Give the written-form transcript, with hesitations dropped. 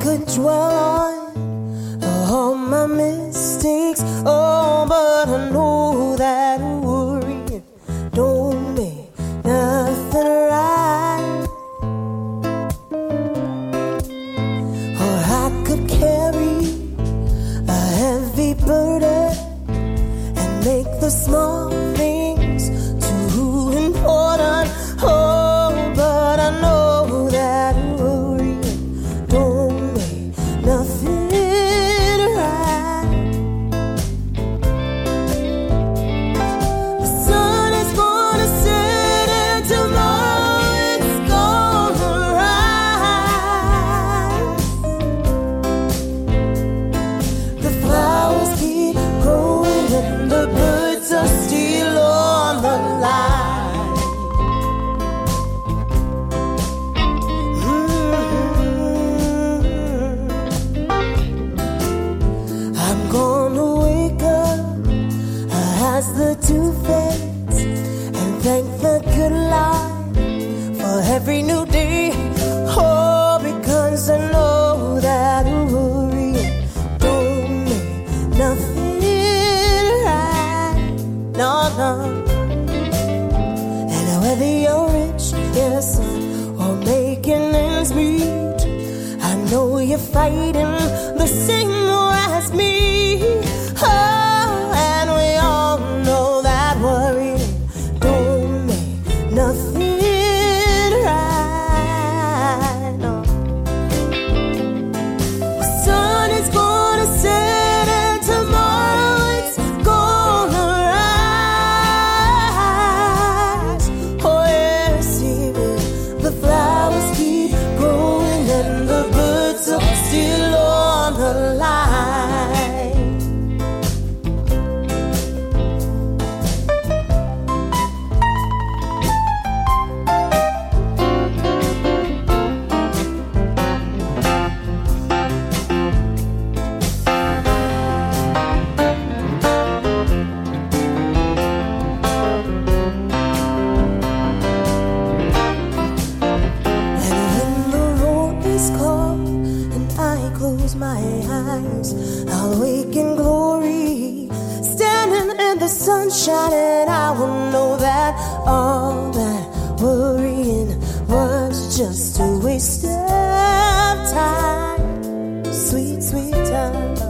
could dwell on all my mistakes, oh, but I know that worry don't make nothing right. Or I could carry a heavy burden and make the small things too important. Oh, but I know the two fates, and thank the good Lord for every new day. Oh, because I know that worry don't make nothing right. No, no. And whether you're rich, yes, or making ends meet, I know you're fighting the same war as me. Oh, my eyes, I'll wake in glory, standing in the sunshine, and I will know that all that worrying was just a waste of time, sweet, sweet time.